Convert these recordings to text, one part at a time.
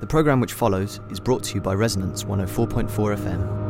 The programme which follows is brought to you by Resonance 104.4 FM.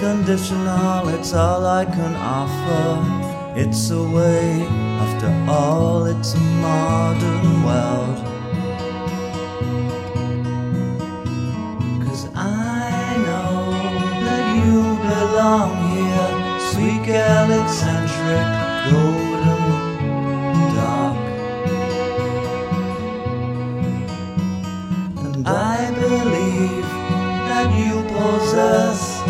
Conditional, it's all I can offer. It's a way, after all, it's a modern world. 'Cause I know that you belong here, sweet girl, eccentric, golden dark. And I believe that you possess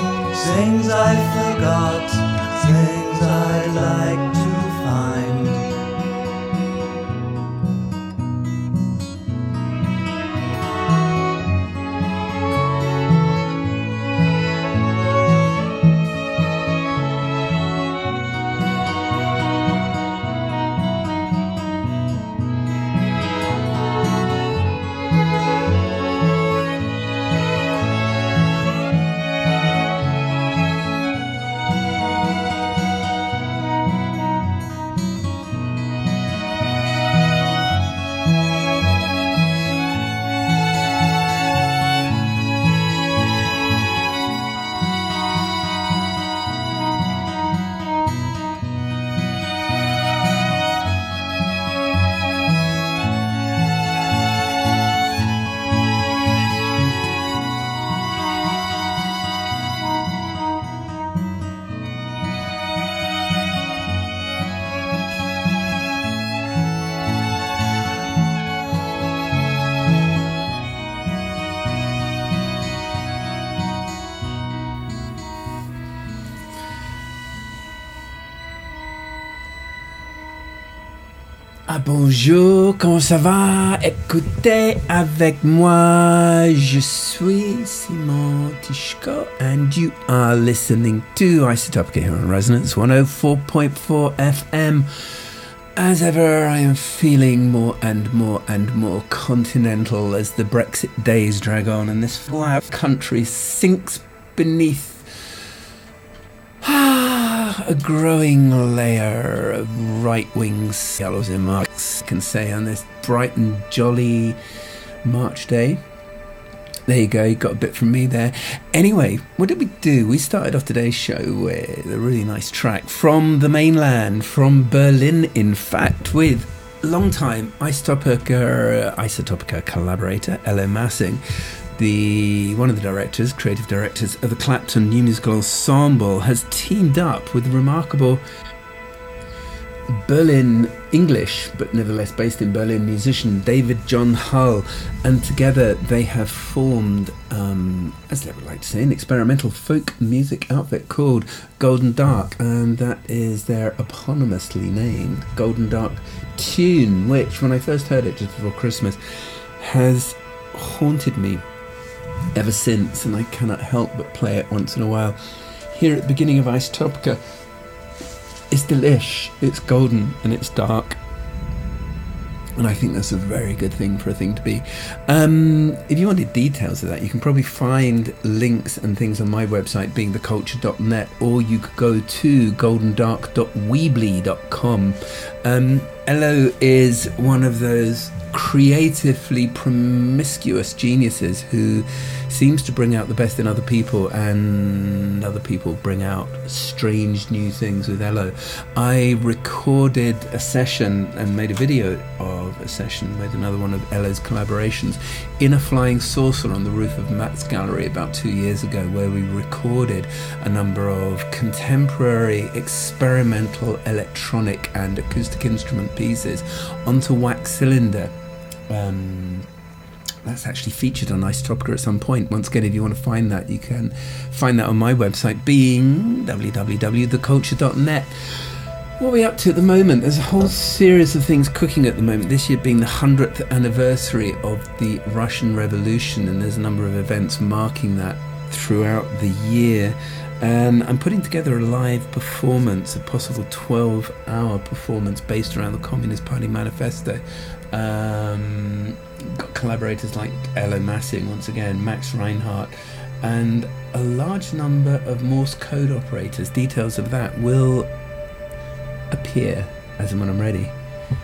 things I forgot, things I'd like to find. Ah bonjour, comment ça va? Écoutez avec moi, je suis Simon Tishko and you are listening to Isotopica here on Resonance 104.4 FM. As ever, I am feeling more and more and more continental as the Brexit days drag on and this flat country sinks beneath a growing layer of right-wing yellows and marks, can say, on this bright and jolly March day. There you go, you got a bit from me there. Anyway, what did we do? We started off today's show with a really nice track from the mainland, from Berlin, in fact, with longtime Isotopica collaborator Ellen Massing, one of the creative directors of the Clapton New Musical Ensemble, has teamed up with the remarkable Berlin English, but nevertheless based in Berlin, musician David John Hull, and together they have formed, as they would like to say, an experimental folk music outfit called Golden Dark, and that is their eponymously named Golden Dark tune, which, when I first heard it just before Christmas, has haunted me ever since, and I cannot help but play it once in a while. Here at the beginning of Isotopica, it's delish, it's golden and it's dark, and I think that's a very good thing for a thing to be. If you wanted details of that, you can probably find links and things on my website, beingtheculture.net, or you could go to goldendark.weebly.com. Elo is one of those creatively promiscuous geniuses who seems to bring out the best in other people, and other people bring out strange new things with Elo. I recorded a session and made a video of a session with another one of Elo's collaborations in a flying saucer on the roof of Matt's gallery about 2 years ago, where we recorded a number of contemporary experimental electronic and acoustic instrument pieces onto wax cylinder. That's actually featured on Isotopica at some point. Once again, if you want to find that, you can find that on my website, being www.theculture.net. What are we up to at the moment? There's a whole series of things cooking at the moment, this year being the 100th anniversary of the Russian Revolution, and there's a number of events marking that throughout the year. I'm putting together a live performance, a possible 12-hour performance based around the Communist Party Manifesto. Got collaborators like Ellen Massing, once again, Max Reinhardt, and a large number of Morse code operators. Details of that will appear as and when I'm ready.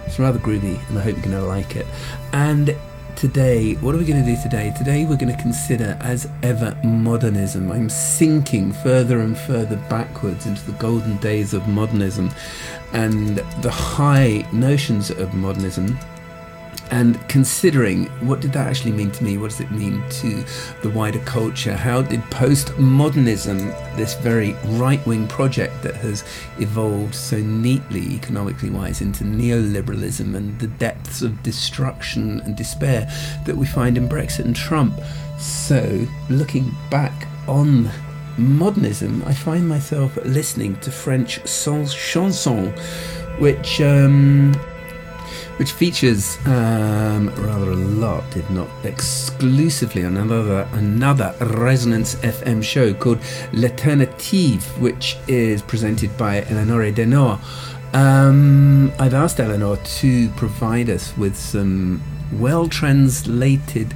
It's rather groovy, and I hope you're going to like it. And today, what are we going to do today? Today we're going to consider, as ever, modernism. I'm sinking further and further backwards into the golden days of modernism and the high notions of modernism, and considering what did that actually mean to me, what does it mean to the wider culture, how did postmodernism, this very right-wing project that has evolved so neatly economically wise into neoliberalism and the depths of destruction and despair that we find in Brexit and Trump. So looking back on modernism, I find myself listening to French chanson, which features rather a lot, if not exclusively, on another Resonance FM show called L'Alternative, which is presented by Eleonore de Noa. I've asked Eleonore to provide us with some well-translated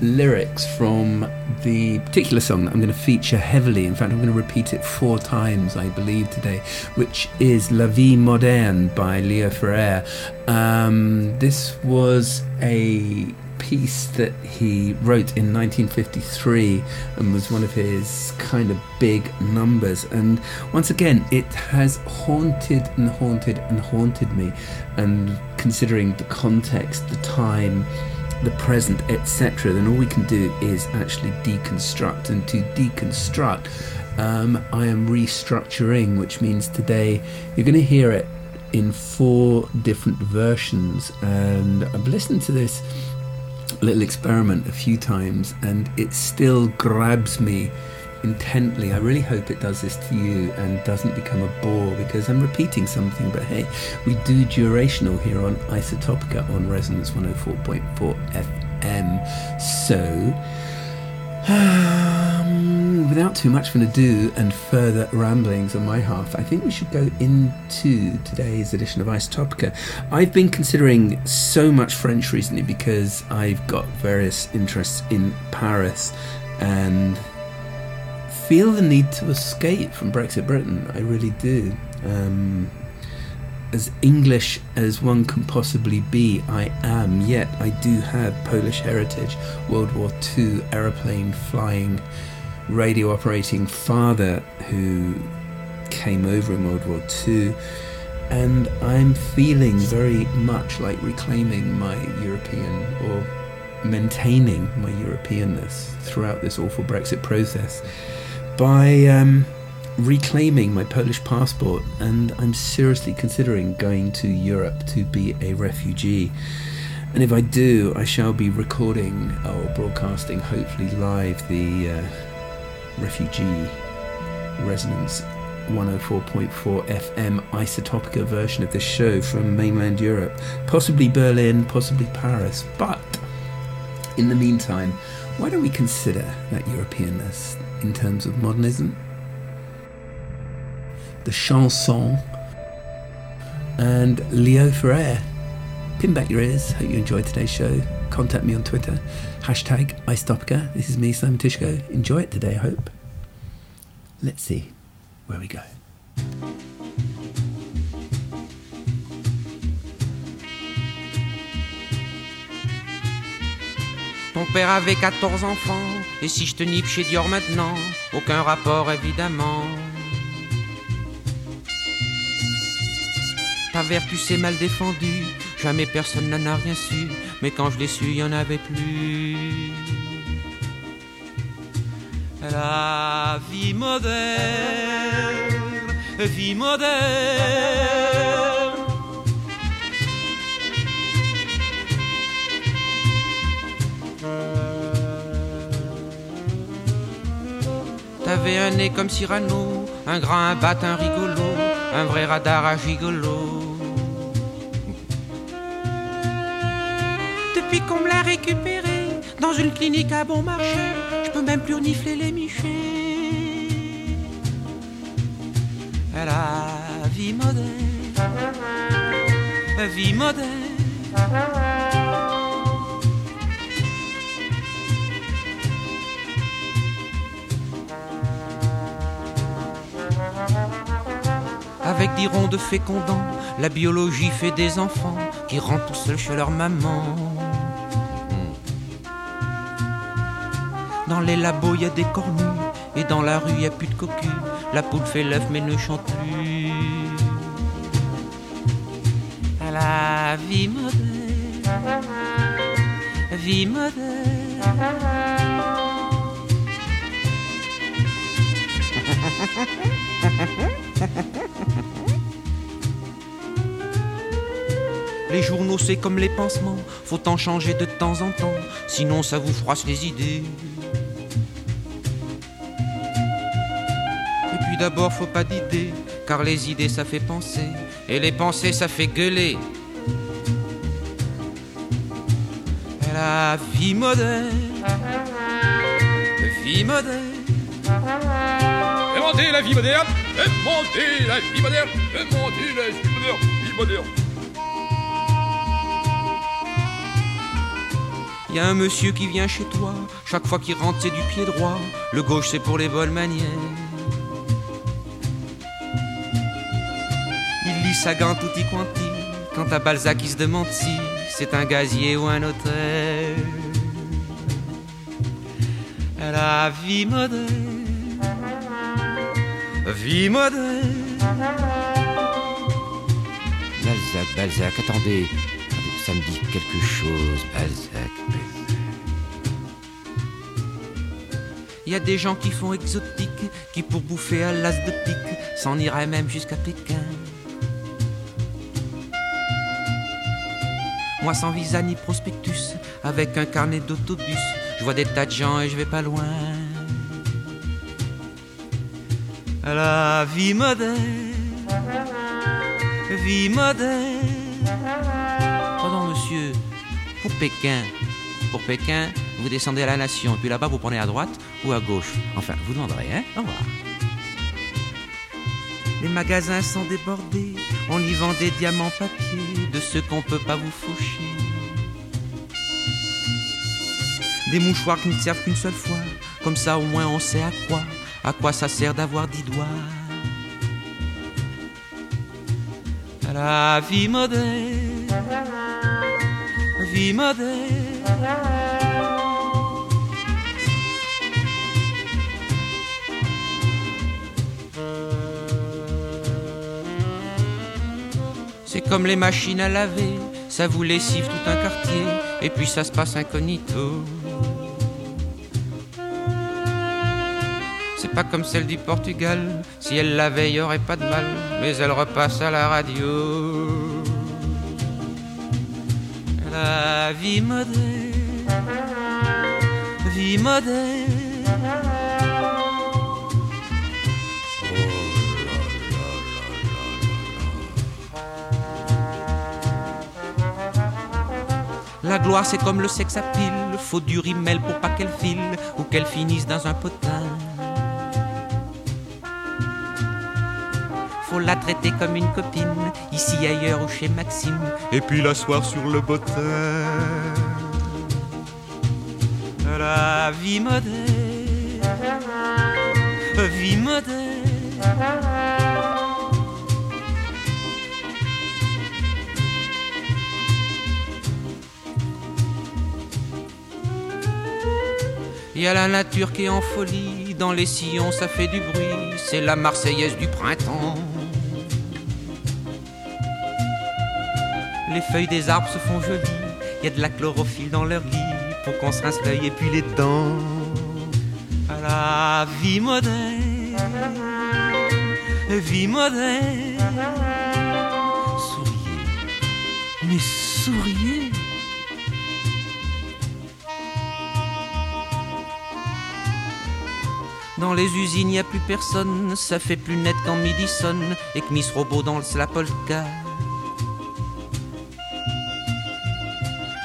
lyrics from the particular song that I'm going to feature heavily. In fact, I'm going to repeat it 4 times, I believe, today, which is La Vie Moderne by Leo Ferré. This was a piece that he wrote in 1953 and was one of his kind of big numbers, and once again it has haunted me, and considering the context, the time, the present, etc., then all we can do is actually deconstruct, and to deconstruct, I am restructuring, which means today you're going to hear it in 4 different versions, and I've listened to this little experiment a few times and it still grabs me intently. I really hope it does this to you and doesn't become a bore, because I'm repeating something, but hey, we do durational here on Isotopica on Resonance 104.4 FM. So, without too much of an ado and further ramblings on my half, I think we should go into today's edition of Isotopica. I've been considering so much French recently because I've got various interests in Paris and feel the need to escape from Brexit Britain. I really do. As English as one can possibly be, I am, yet I do have Polish heritage, World War II aeroplane flying, radio operating father who came over in World War II, and I'm feeling very much like reclaiming my European, or maintaining my Europeanness throughout this awful Brexit process by reclaiming my Polish passport, and I'm seriously considering going to Europe to be a refugee. And if I do, I shall be recording or broadcasting, hopefully live, the refugee Resonance 104.4 FM Isotopica version of this show from mainland Europe, possibly Berlin, possibly Paris. But in the meantime, why don't we consider that Europeanness in terms of modernism, the chanson, and Leo Ferré. Pin back your ears. Hope you enjoyed today's show. Contact me on Twitter, #Isotopica. This is me, Simon Tishko. Enjoy it today, I hope. Let's see where we go. Mon père avait 14 enfants, et si je te nipe chez Dior maintenant, aucun rapport évidemment. Ta vertu s'est mal défendue, jamais personne n'en a rien su, mais quand je l'ai su, il y en avait plus. La vie moderne, t'avais un nez comme Cyrano, un grand, un bâtin rigolo, un vrai radar à gigolo. Depuis qu'on me l'a récupéré, dans une clinique à bon marché, je peux même plus renifler les michets. La vie moderne, avec des ronds de fécondants, la biologie fait des enfants qui rentrent tout seuls chez leur maman. Dans les labos, y a des cornus, et dans la rue, y a plus de cocu. La poule fait l'œuf mais ne chante plus. La vie moderne. Les journaux, c'est comme les pansements, faut en changer de temps en temps, sinon ça vous froisse les idées. Et puis d'abord, faut pas d'idées, car les idées ça fait penser, et les pensées ça fait gueuler. La vie moderne, inventez la vie moderne. Demandez la vie moderne, demandez la vie moderne. Il y a un monsieur qui vient chez toi, chaque fois qu'il rentre c'est du pied droit, le gauche c'est pour les bonnes manières. Il lit Sagan tutti quanti, quant à Balzac il se demande si c'est un gazier ou un hôtel. La vie moderne, vie moderne. Balzac, Balzac, attendez, ça me dit quelque chose, Balzac, Balzac. Il y a des gens qui font exotique, qui pour bouffer à l'as de pique s'en iraient même jusqu'à Pékin. Moi sans visa ni prospectus, avec un carnet d'autobus, je vois des tas de gens et je vais pas loin. La vie moderne, pardon monsieur, pour Pékin, vous descendez à la Nation, puis là-bas vous prenez à droite ou à gauche. Enfin, vous demanderez, hein ? Au revoir. Les magasins sont débordés, on y vend des diamants papier, de ceux qu'on peut pas vous faucher. Des mouchoirs qui ne servent qu'une seule fois, comme ça au moins on sait à quoi ça sert d'avoir 10 doigts. La vie moderne, c'est comme les machines à laver, ça vous lessive tout un quartier, et puis ça se passe incognito. C'est pas comme celle du Portugal, si elle lavait y aurait pas de mal, mais elle repasse à la radio. La vie moderne, la gloire c'est comme le sexe à pile, faut du rimmel pour pas qu'elle file ou qu'elle finisse dans un potin. Faut la traiter comme une copine, ici ailleurs ou chez Maxime, et puis l'asseoir sur le bottin. La vie moderne, y a la nature qui est en folie, dans les sillons ça fait du bruit, c'est la Marseillaise du printemps. Les feuilles des arbres se font jolies, y a de la chlorophylle dans leur lit, pour qu'on se rince l'œil et puis les dents. À la vie moderne, souriez, mais souriez. Dans les usines, y a plus personne, ça fait plus net quand midi sonne et que Miss Robot danse la polka.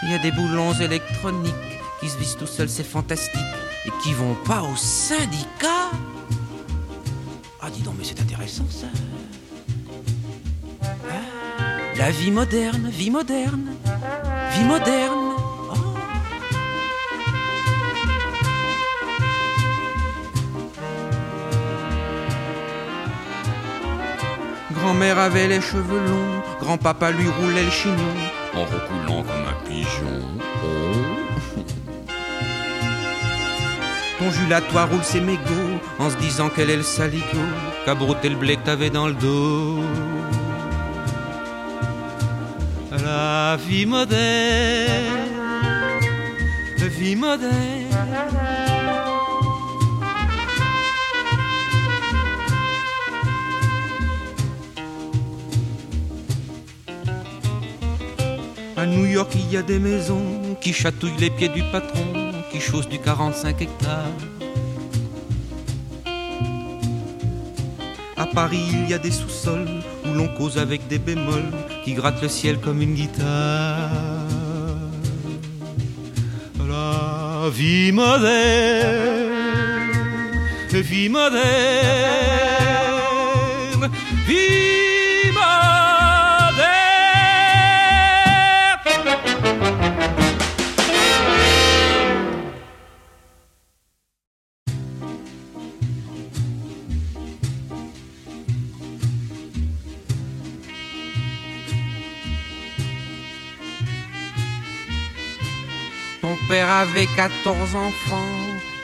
Y a des boulons électroniques qui se visent tout seuls, c'est fantastique, et qui vont pas au syndicat. Ah, dis donc, mais c'est intéressant ça. Ah, la vie moderne, vie moderne, vie moderne. Grand-mère avait les cheveux longs, grand-papa lui roulait le chignon en recoulant comme un pigeon. Oh. Ton Jules à toi roule ses mégots en se disant qu'elle est le saligo qu'a brouté le blé que t'avais dans le dos. La vie moderne, vie moderne. À New York, il y a des maisons qui chatouillent les pieds du patron, qui chaussent du 45 hectares. À Paris, il y a des sous-sols où l'on cause avec des bémols qui grattent le ciel comme une guitare. La vie moderne, vie moderne. Mon père avait 14 enfants,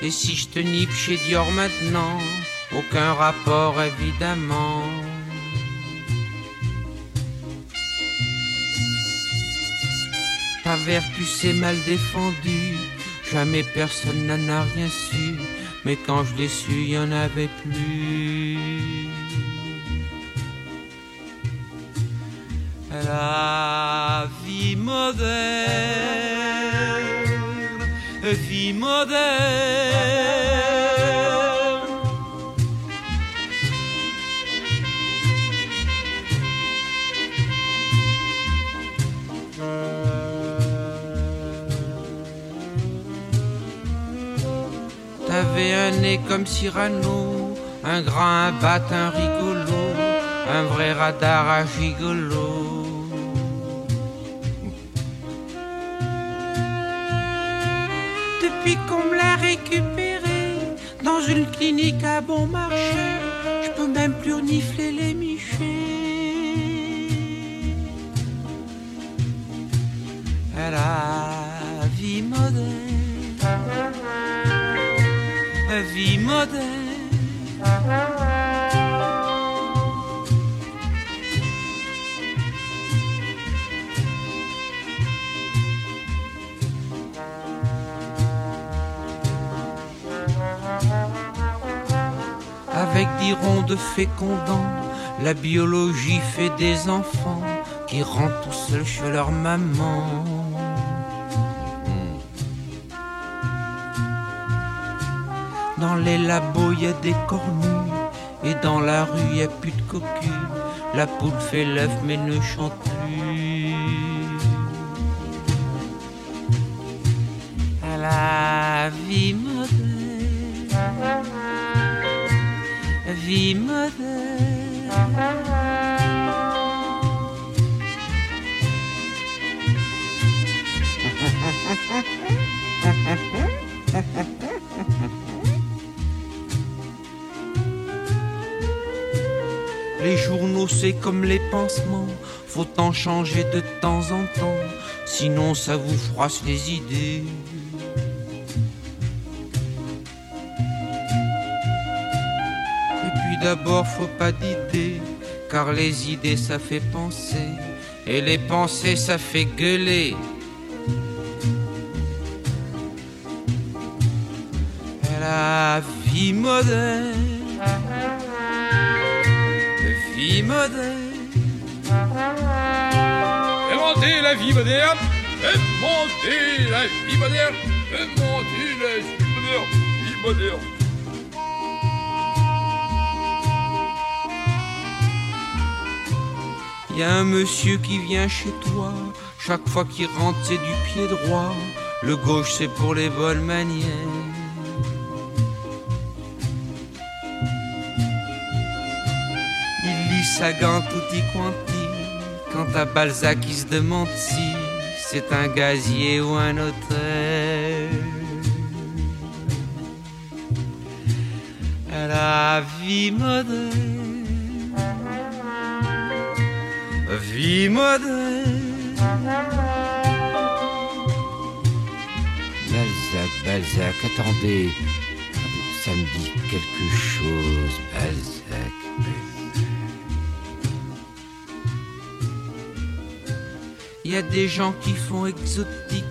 et si je te nipe chez Dior maintenant, aucun rapport évidemment. Ta vertus est mal défendue, jamais personne n'en a rien su, mais quand je l'ai su, il n'y en avait plus. La vie moderne, vie moderne. avait un nez comme Cyrano, un grand, un bâtin rigolo, un vrai radar à gigolo. Depuis qu'on me l'a récupéré dans une clinique à bon marché, je peux même plus renifler les michets. La vie moderne, la vie moderne. Avec 10 ronds de fécondants, la biologie fait des enfants qui rentrent tout seuls chez leur maman. Dans les labos y a des cornues et dans la rue y a plus de cocu. La poule fait l'œuf mais ne chante plus. À la vie moderne. La vie moderne. Les journaux c'est comme les pansements, faut en changer de temps en temps, sinon ça vous froisse les idées. D'abord faut pas d'idées, car les idées ça fait penser, et les pensées ça fait gueuler. La vie moderne, la vie moderne. Inventez la vie moderne, inventez la vie moderne, inventez la vie moderne. Y a un monsieur qui vient chez toi, chaque fois qu'il rentre c'est du pied droit, le gauche c'est pour les bonnes manières. Il lit Sagan tutti quanti, quant à Balzac il se demande si c'est un gazier ou un hôtel. La vie moderne. Vie moderne. Balzac, Balzac, attendez, ça me dit quelque chose, Balzac. Il y a des gens qui font exotique,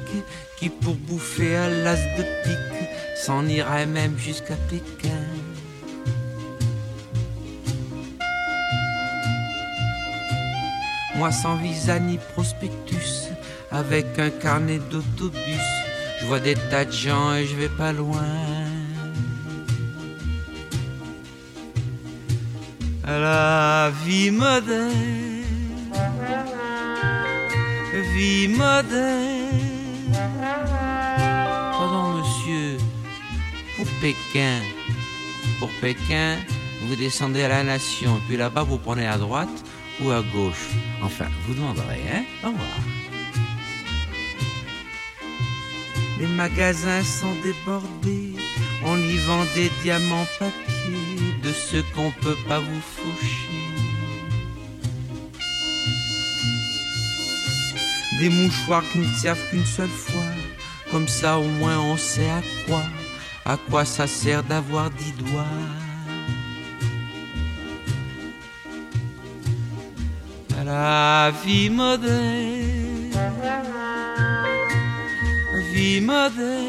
qui pour bouffer à l'as de pique s'en iraient même jusqu'à Pékin. Moi sans visa ni prospectus, avec un carnet d'autobus, je vois des tas de gens et je vais pas loin. La vie moderne, vie moderne. Pardon monsieur, pour Pékin, vous descendez à la Nation, puis là-bas vous prenez à droite ou à gauche. Enfin, vous demanderez, hein? Au revoir. Les magasins sont débordés, on y vend des diamants papier, de ceux qu'on peut pas vous faucher. Des mouchoirs qui ne servent qu'une seule fois, comme ça au moins on sait à quoi ça sert d'avoir 10 doigts. La vie moderne, vie moderne.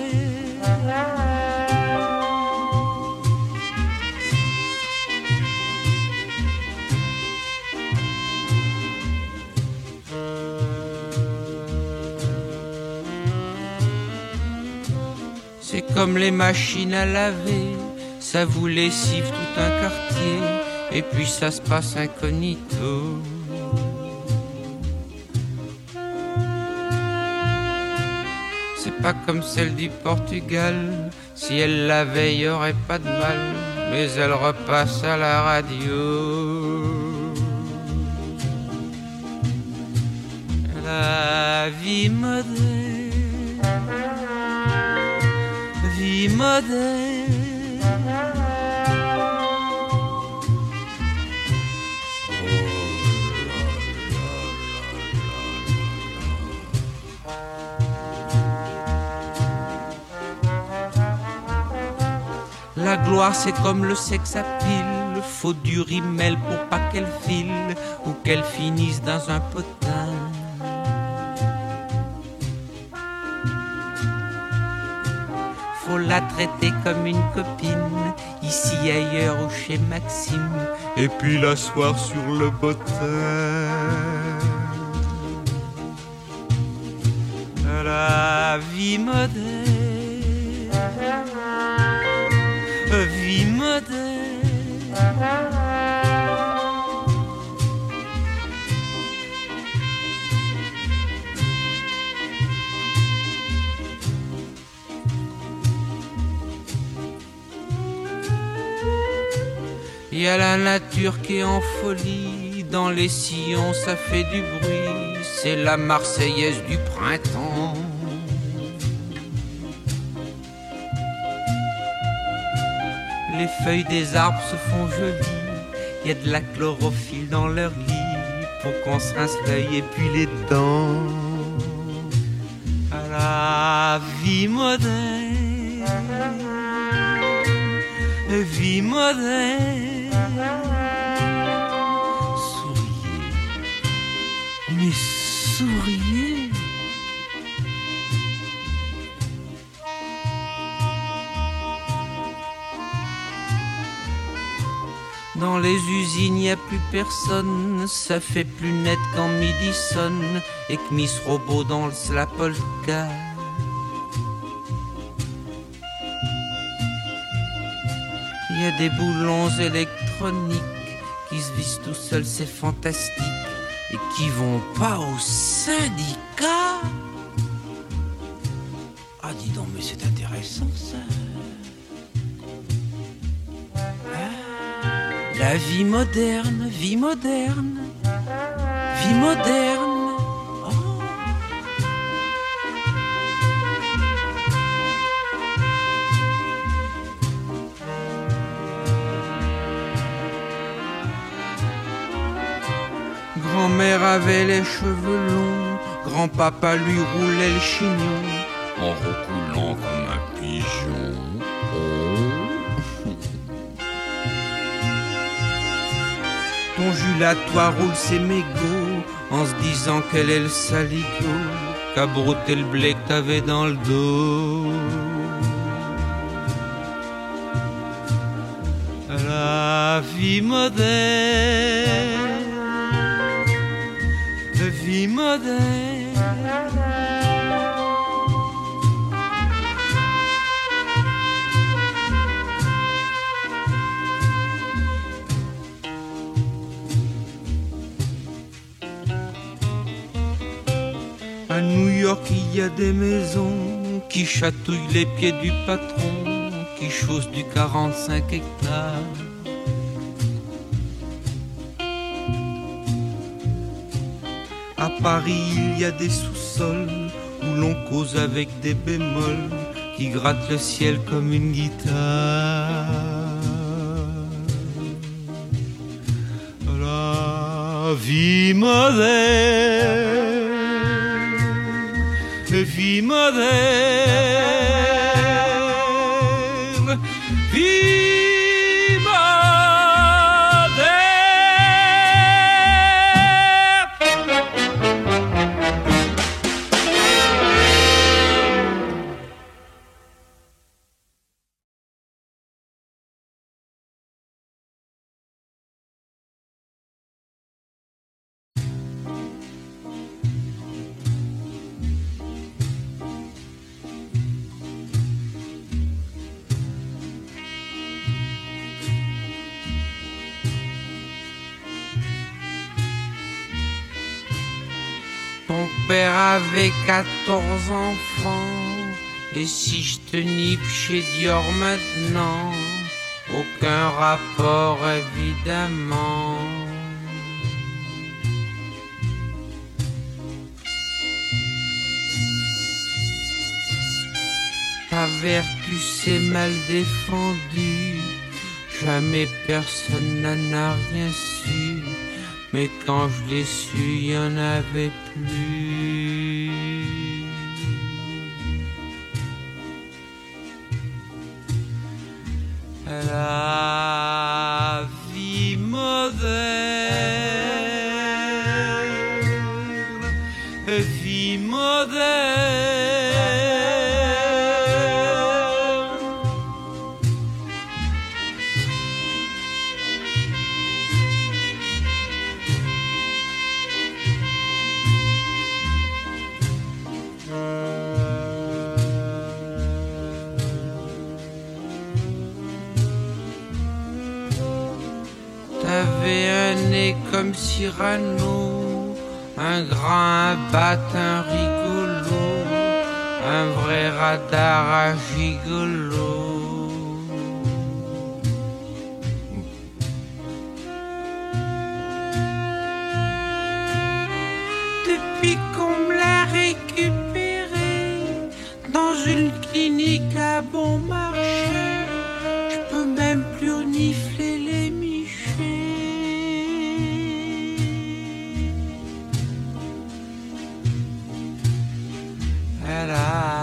C'est comme les machines à laver, ça vous lessive tout un quartier, et puis ça se passe incognito. Pas comme celle du Portugal, Si elle l'avait, y aurait pas de mal, mais elle repasse à la radio. La vie moderne, la gloire c'est comme le sex appeal, faut du rimel pour pas qu'elle file ou qu'elle finisse dans un potin. Faut la traiter comme une copine, ici, ailleurs ou chez Maxime, et puis l'asseoir sur le bottin. La vie moderne, y a la nature qui est en folie, dans les sillons ça fait du bruit, c'est la Marseillaise du printemps. Les feuilles des arbres se font jolies, y a de la chlorophylle dans leur lit, pour qu'on se rince l'œil et puis les dents. À la vie moderne, souriez, mais souriez. Dans les usines, y a plus personne, ça fait plus net quand midi sonne et que Miss Robot danse la polka. Y a des boulons électroniques qui se visent tout seuls, c'est fantastique, et qui vont pas au syndicat. Ah dis donc, mais c'est intéressant ça. Ah, la vie moderne. Grand-mère avait les cheveux longs, grand-papa lui roulait le chignon en recoulant comme un pigeon. Oh. Ton Jules à toi roule ses mégots en se disant qu'elle est le saligot qu'a brouté le blé que t'avais dans le dos. La vie moderne, vie moderne, à New York il y a des maisons qui chatouillent les pieds du patron qui chausse du 45 hectares. À Paris, il y a des sous-sols où l'on cause avec des bémols qui grattent le ciel comme une guitare. La vie moderne, vie moderne, vie. Mon père avait 14 enfants Et si je te nipe chez Dior maintenant, aucun rapport évidemment. Ta vertu s'est mal défendue, jamais personne n'en a rien su, mais quand je l'ai su, y en avait plus. La vie moderne, vie moderne. T'avais un nez comme Cyrano, un grand, un batte, un rigolo, un vrai radar à gigolo. Depuis qu'on me l'a récupéré dans une clinique à bon marché, je peux même plus renifler les michets. Elle a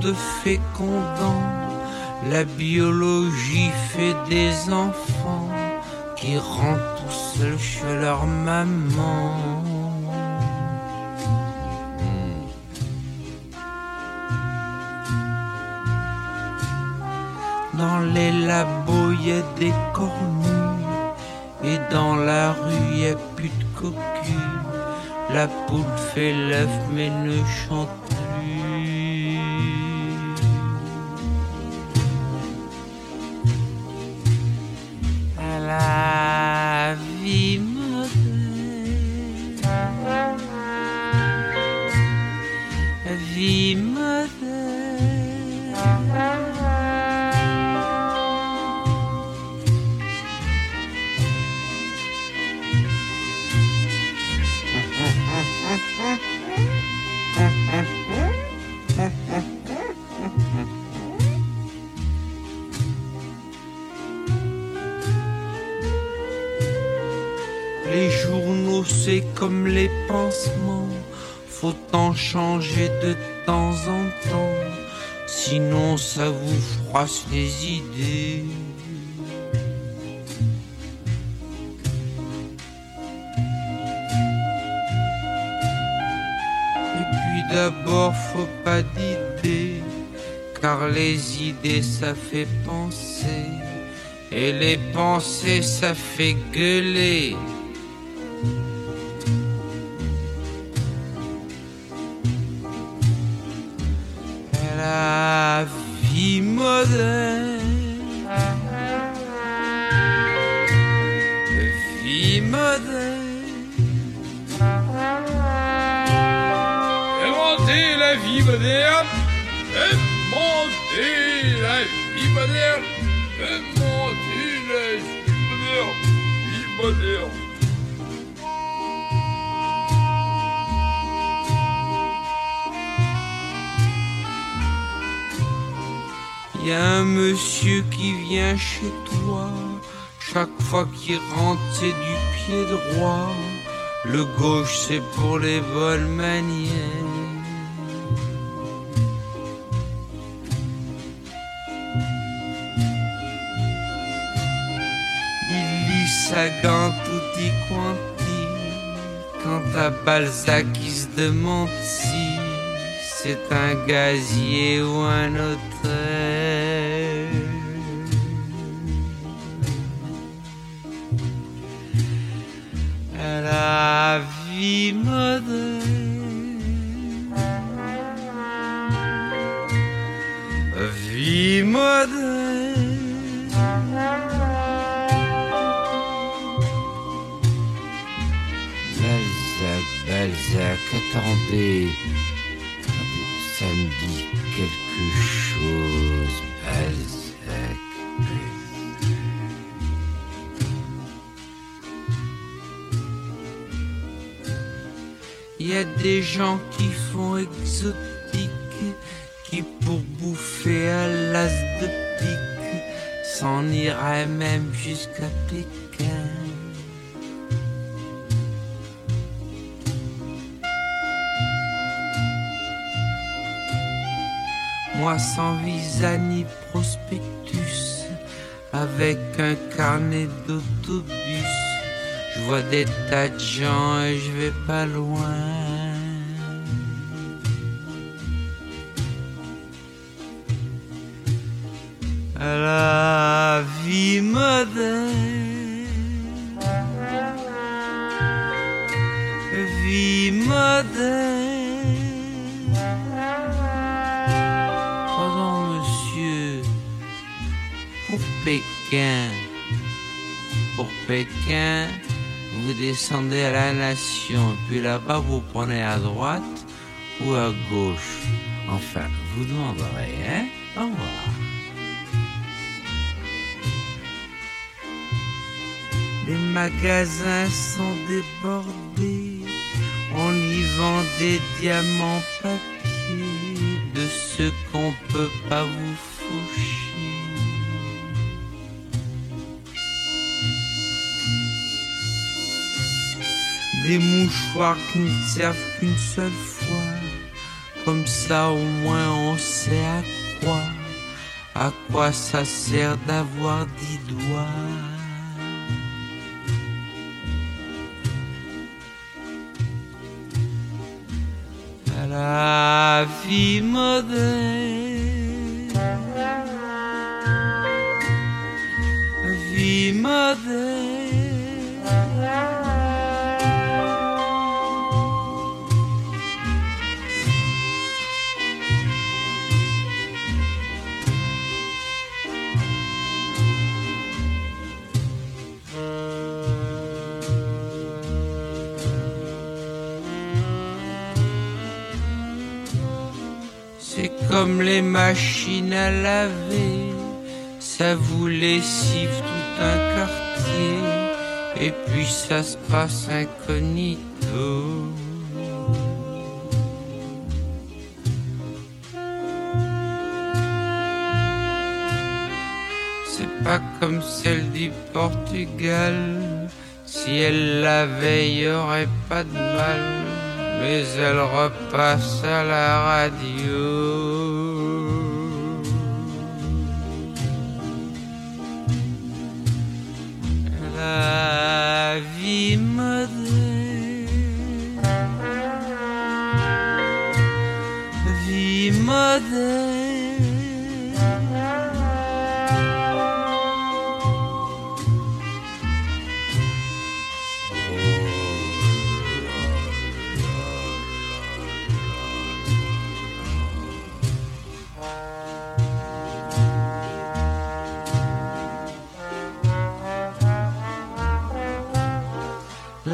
de fécondant, la biologie fait des enfants qui rentrent tout seuls chez leur maman. Dans les labos y a des cornues et dans la rue y a plus de cocu. La poule fait l'œuf mais ne chante plus. La vie moderne, vie moderne. C'est comme les pansements, faut en changer de temps en temps, sinon ça vous froisse les idées. Et puis d'abord faut pas d'idées, car les idées ça fait penser, et les pensées ça fait gueuler. La vie moderne, vie moderne. Demandez la vie moderne, demandez la vie moderne, demandez la vie moderne. Y a un monsieur qui vient chez toi, chaque fois qu'il rentre c'est du pied droit, le gauche c'est pour les bonnes manières. Il lit Sagan tutti quanti, quant à Balzac il se demande si c'est un gazier ou un hôtel. À la vie moderne, vie moderne. Balzac, attendez, ça me dit quelque chose, Balzac. Il y a des gens qui font exotique, qui pour bouffer à l'as de pique, s'en iraient même jusqu'à Pékin. Moi sans visa ni prospectus, avec un carnet d'autobus, je vois des tas de gens et je vais pas loin. À la vie moderne, vie moderne. Pour Pékin, vous descendez à la Nation, puis là-bas vous prenez à droite ou à gauche. Enfin, vous demanderez, hein? Au revoir. Les magasins sont débordés, on y vend des diamants papier, de ceux qu'on peut pas vous faucher. Des mouchoirs qui ne servent qu'une seule fois, comme ça au moins on sait à quoi ça sert d'avoir 10 doigts. À la vie moderne, vie moderne. Comme les machines à laver, ça vous lessive tout un quartier, et puis ça se passe incognito. C'est pas comme celle du Portugal, si elle l'avait, y aurait pas de mal, mais elle repasse à la radio. La vie moderne, vie moderne.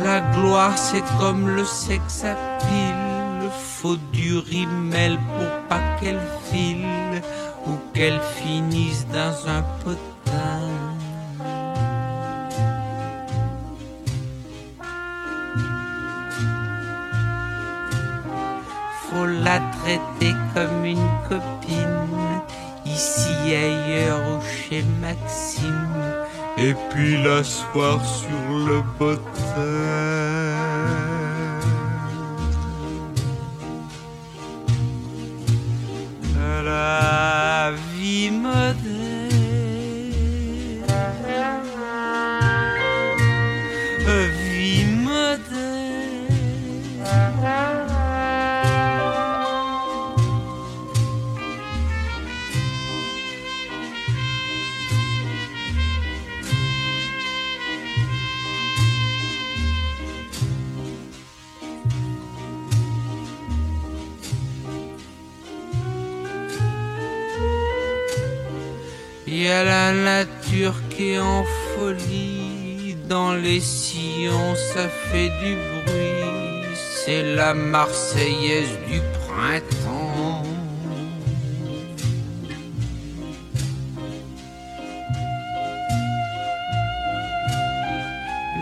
La gloire, c'est comme le sexe à pile, faut du rimel pour pas qu'elle file ou qu'elle finisse dans un potin. Faut la traiter comme une copine, ici, ailleurs ou chez Maxime, et puis l'asseoir sur le bottin. À la vie moderne, vie moderne. Il y a la nature qui est en folie, dans les sillons ça fait du bruit, c'est la Marseillaise du printemps.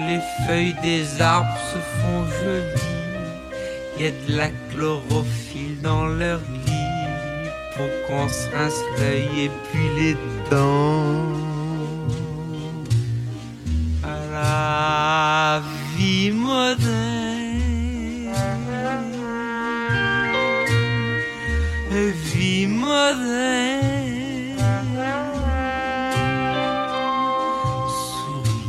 Les feuilles des arbres se font jolies, y a de la chlorophylle dans leur lit, pour qu'on se rince l'œil et puis les dents. À la vie moderne, vie moderne, souriez,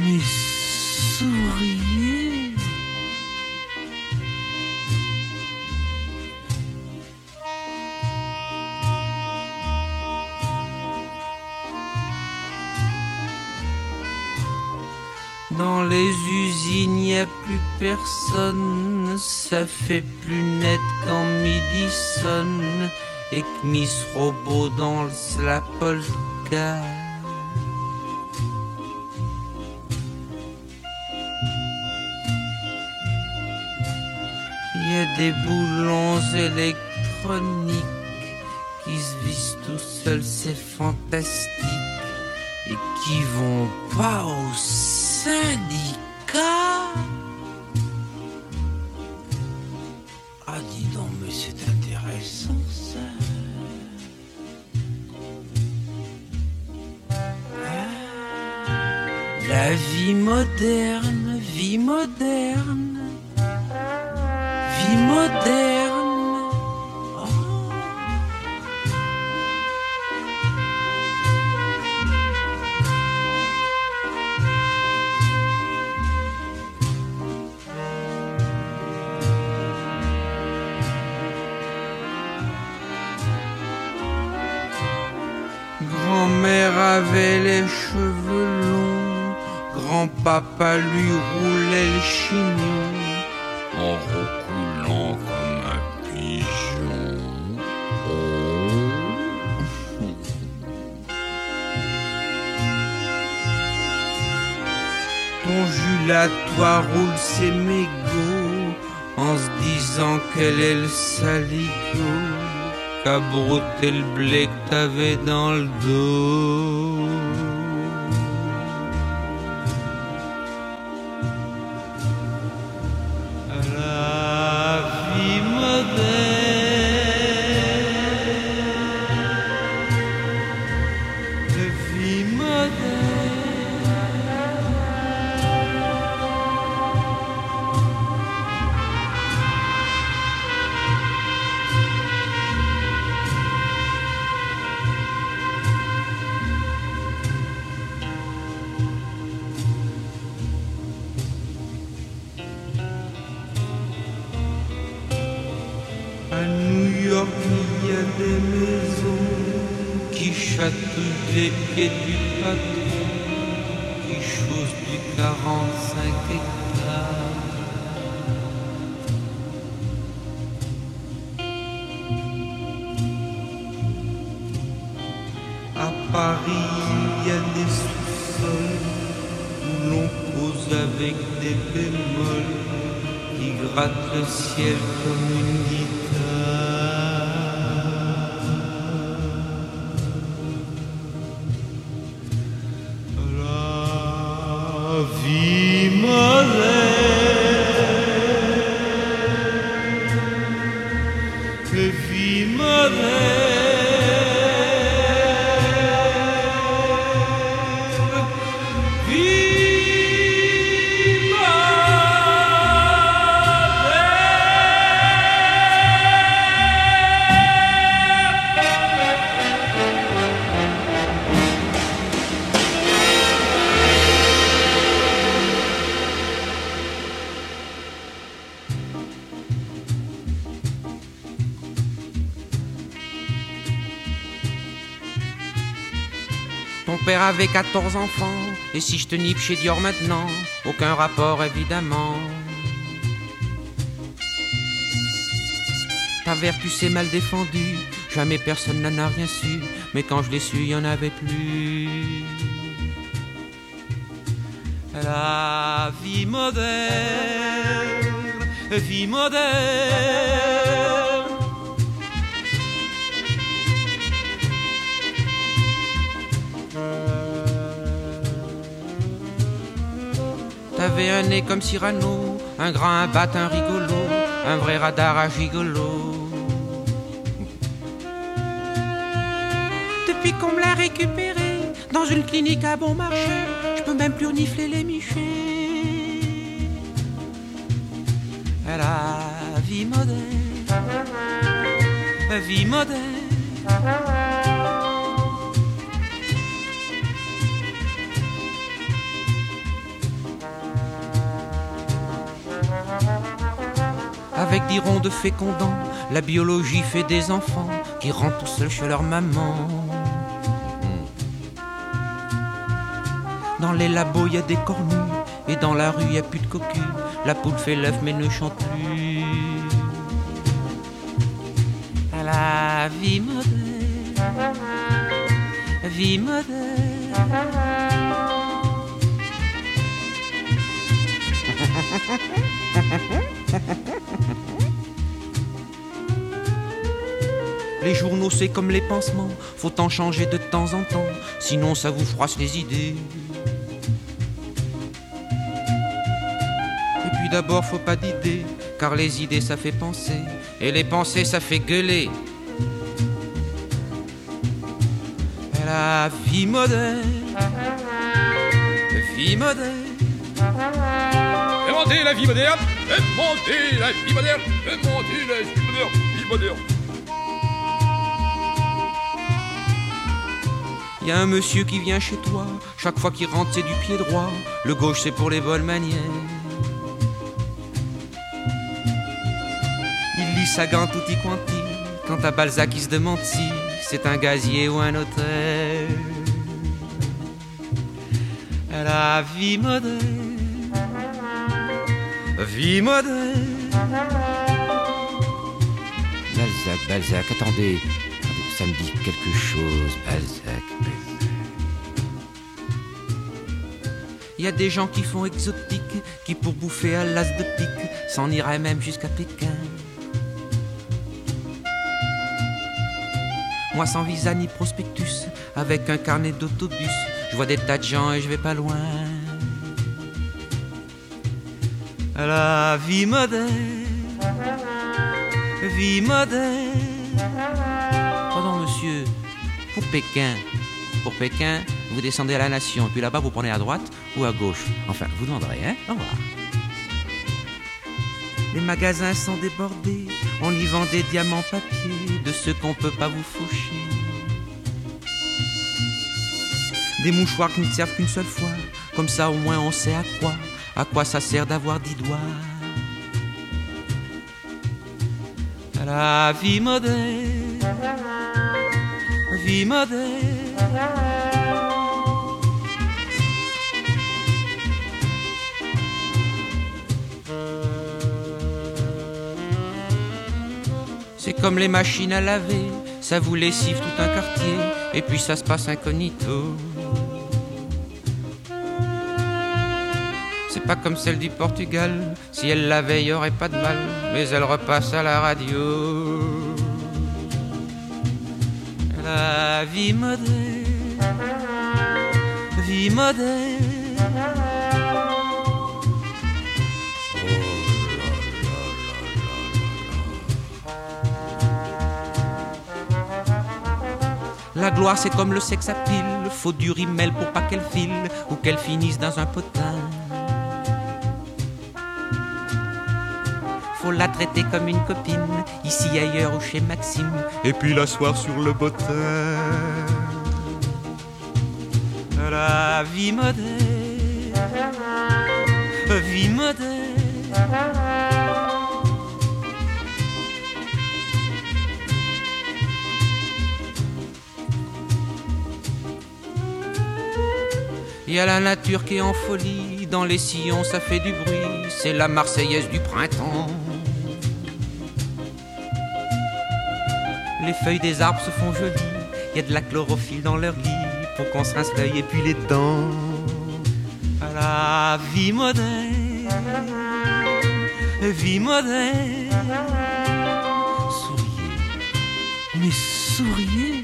mais souriez. Dans les usines, y a plus personne, ça fait plus net quand midi sonne, et que Miss Robot danse la polka. Y a des boulons électroniques qui se vissent tout seuls, c'est fantastique, et qui vont pas au syndicat. Ah dis donc, mais c'est intéressant ça. Ah, la vie moderne, vie moderne, vie moderne. Grand-mère avait les cheveux longs, grand-papa lui roulait le chignon en roucoulant comme un pigeon. Oh. Ton Julatoire roule ses mégots en se disant qu'elle est le saligo qu'a brouté le blé que t'avais dans le dos. À la vie moderne, la vie des maisons qui chatouillent les pieds du patron qui chose du 45 hectares. À Paris, il y a des sous-sols où l'on pose avec des bémols qui grattent le ciel comme une guitare. Vie moderne, vie moderne, vie moderne. Mon père avait 14 enfants, et si je te nipe chez Dior maintenant, aucun rapport évidemment. Ta vertu s'est mal défendue, Jamais personne n'en a rien su, mais quand je l'ai su, il n'y en avait plus. La vie moderne, t'avais un nez comme Cyrano, un grand, un bâtin rigolo, un vrai radar à gigolo. Depuis qu'on me l'a récupéré dans une clinique à bon marché, je peux même plus renifler les michets. La vie moderne, avec des ronds de fécondants, la biologie fait des enfants qui rentrent tout seuls chez leur maman. Dans les labos, il y a des cornus, et dans la rue, il n'y a plus de cocu. La poule fait l'œuf mais ne chante plus. La vie moderne. Les journaux, c'est comme les pansements, faut en changer de temps en temps, sinon ça vous froisse les idées. Et puis d'abord, faut pas d'idées, car les idées, ça fait penser, et les pensées, ça fait gueuler. La vie moderne, vie moderne. Demandez la vie moderne, demandez la vie moderne, demandez la vie moderne. Y a un monsieur qui vient chez toi, chaque fois qu'il rentre c'est du pied droit, le gauche c'est pour les bonnes manières. Il lit Sagan tutti quanti, quant à Balzac il se demande si c'est un gazier ou un hôtel. La vie moderne, Balzac, Balzac, attendez. Ça me dit quelque chose, Balzac. Il y a des gens qui font exotique, qui pour bouffer à l'as de pique s'en iraient même jusqu'à Pékin. Moi sans visa ni prospectus, avec un carnet d'autobus, je vois des tas de gens et je vais pas loin. La vie moderne. Pardon monsieur, pour Pékin, vous descendez à la Nation, puis là-bas vous prenez à droite ou à gauche. Enfin, vous demanderez, hein? Au revoir. Les magasins sont débordés, on y vend des diamants papier, de ceux qu'on peut pas vous faucher. Des mouchoirs qui ne servent qu'une seule fois, comme ça au moins on sait à quoi ça sert d'avoir 10 doigts. La vie moderne, vie moderne. C'est comme les machines à laver, ça vous lessive tout un quartier, et puis ça se passe incognito. C'est pas comme celle du Portugal, si elle l'avait, il n'y aurait pas de mal, mais elle repasse à la radio. La vie moderne, oh la la la la. La gloire c'est comme le sexe à pile, faut du rimel pour pas qu'elle file ou qu'elle finisse dans un potin. Faut la traiter comme une copine, ici, ailleurs ou chez Maxime, et puis l'asseoir sur le bottin. La vie moderne, vie moderne. Y a la nature qui est en folie, dans les sillons ça fait du bruit, c'est la Marseillaise du printemps. Les feuilles des arbres se font jolies, y a de la chlorophylle dans leur lit pour qu'on se rince l'œil et puis les dents. À la vie moderne, souriez, mais souriez.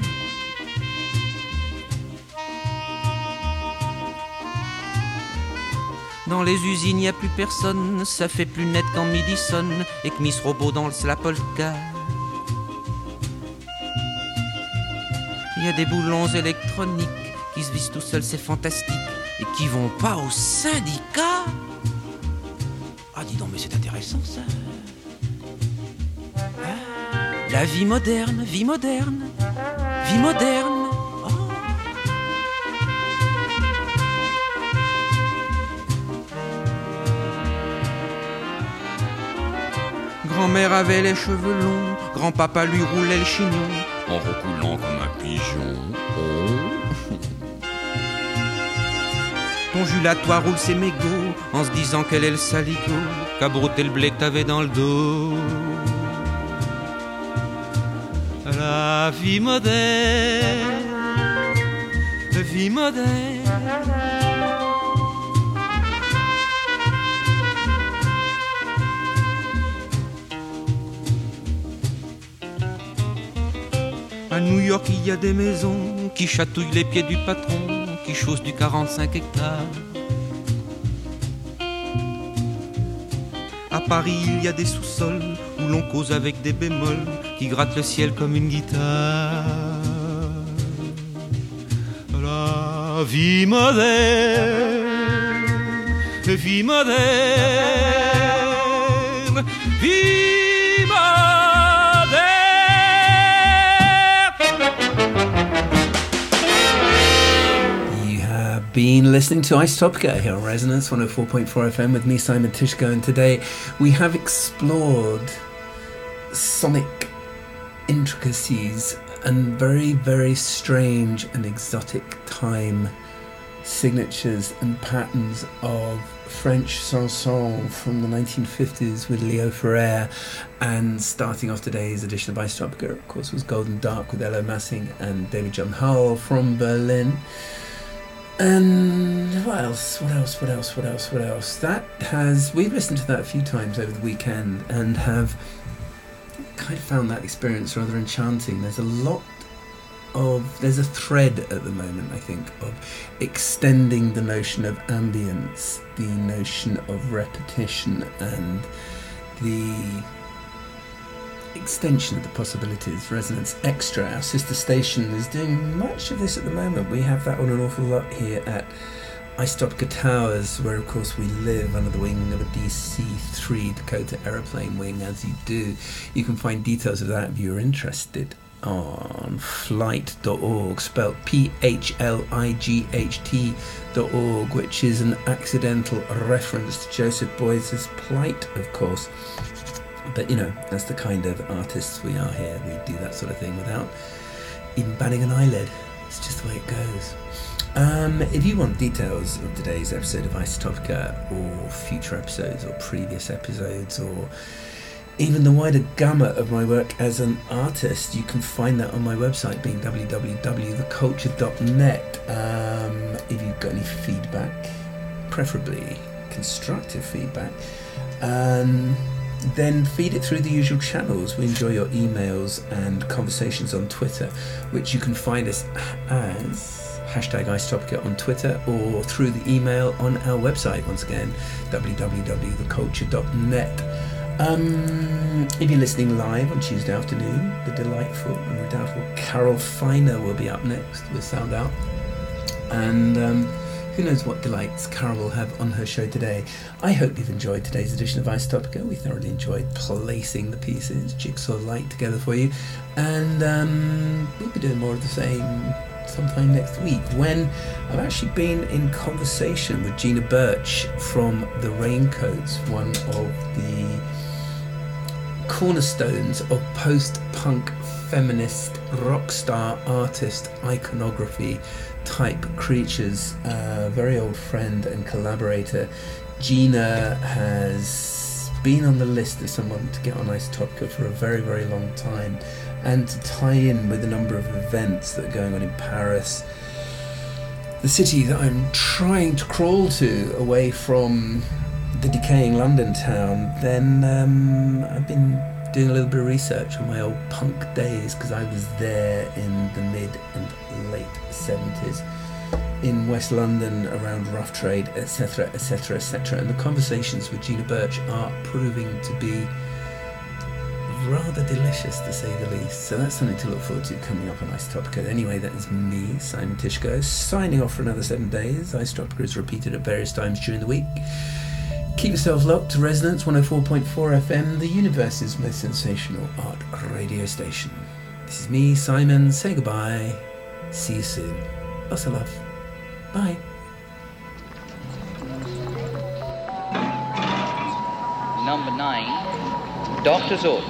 Dans les usines, y a plus personne, ça fait plus net quand midi sonne et que Miss Robot danse la polka. Il y a des boulons électroniques qui se visent tout seuls, c'est fantastique, et qui vont pas au syndicat. Ah, dis donc, mais c'est intéressant, ça. Ah, la vie moderne, vie moderne, vie moderne. Oh. Grand-mère avait les cheveux longs, grand-papa lui roulait le chignon en recoulant comme un pigeon. Oh. Ton julatoire roule ses mégots en se disant qu'elle est le salico qu'a brouté le blé que t'avais dans le dos. La vie moderne, vie moderne. À New York, il y a des maisons qui chatouillent les pieds du patron, qui chaussent du 45 hectares. À Paris, il y a des sous-sols où l'on cause avec des bémols qui grattent le ciel comme une guitare. La vie moderne, vie moderne, vie moderne. Been listening to Isotopica here on Resonance 104.4 FM with me, Simon Tishko, and today we have explored sonic intricacies and very, very strange and exotic time signatures and patterns of French chanson from the 1950s with Leo Ferré. And starting off today's edition of Isotopica, of course, was Golden Dark with Ellen Massing and David John Hull from Berlin. And what else? We've listened to that a few times over the weekend and have kind of found that experience rather enchanting. There's a thread at the moment, I think, of extending the notion of ambience, the notion of repetition, and the extension of the possibilities. Resonance Extra, our sister station, is doing much of this at the moment. We have that on an awful lot here at Isotopica Towers, where of course we live under the wing of a DC-3 Dakota aeroplane wing, as you do. You can find details of that if you're interested on flight.org, spelled phlight.org, which is an accidental reference to Joseph Boyce's plight, of course. But, you know, that's the kind of artists we are here. We do that sort of thing without even batting an eyelid. It's just the way it goes. If you want details of today's episode of Isotopica, or future episodes, or previous episodes, or even the wider gamut of my work as an artist, you can find that on my website, being www.theculture.net. If you've got any feedback, preferably constructive feedback, then feed it through the usual channels. We enjoy your emails and conversations on Twitter, which you can find us as #Isotopica on Twitter, or through the email on our website, once again, www.theculture.net. If you're listening live on Tuesday afternoon, the delightful and redoubtable Carol Finer will be up next with Sound Out. And who knows what delights Carol will have on her show today. I hope you've enjoyed today's edition of Isotopica. We thoroughly enjoyed placing the pieces, jigsaw-like, together for you. And we'll be doing more of the same sometime next week, when I've actually been in conversation with Gina Birch from The Raincoats, one of the cornerstones of post-punk feminist rock star artist iconography type creatures. Very old friend and collaborator Gina has been on the list of someone to get on Isotopica for a very, very long time, and to tie in with a number of events that are going on in Paris, the city that I'm trying to crawl to away from the decaying London town, then I've been doing a little bit of research on my old punk days, because I was there in the mid and late 70s in West London around Rough Trade, etc, etc, etc, and the conversations with Gina Birch are proving to be rather delicious, to say the least. So that's something to look forward to coming up on Isotopica. Anyway, that is me, Simon Tishko, signing off for another 7 days. Isotopica is repeated at various times during the week. Keep yourself locked to Resonance 104.4 FM, the universe's most sensational art radio station. This is me, Simon. Say goodbye. See you soon. Lots of love. Bye. Number 9, Doctor's Orders.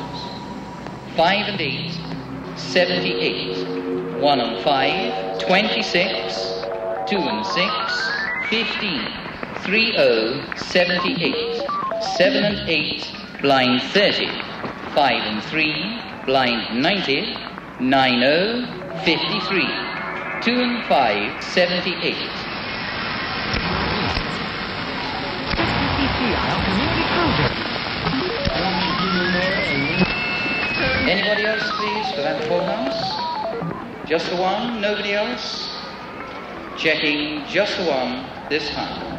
5 and 8, 78, 1 and 5, 26, 2 and 6, 15, 30, 78, 7 and 8, blind 30, 5 and 3, blind 90, 90, 53, 2 and 5, 78. Anybody else, please, for that full house? Just the one? Nobody else? Checking just the one this time.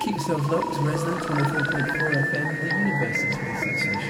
Keep yourself locked to Resonance 104.4 FM.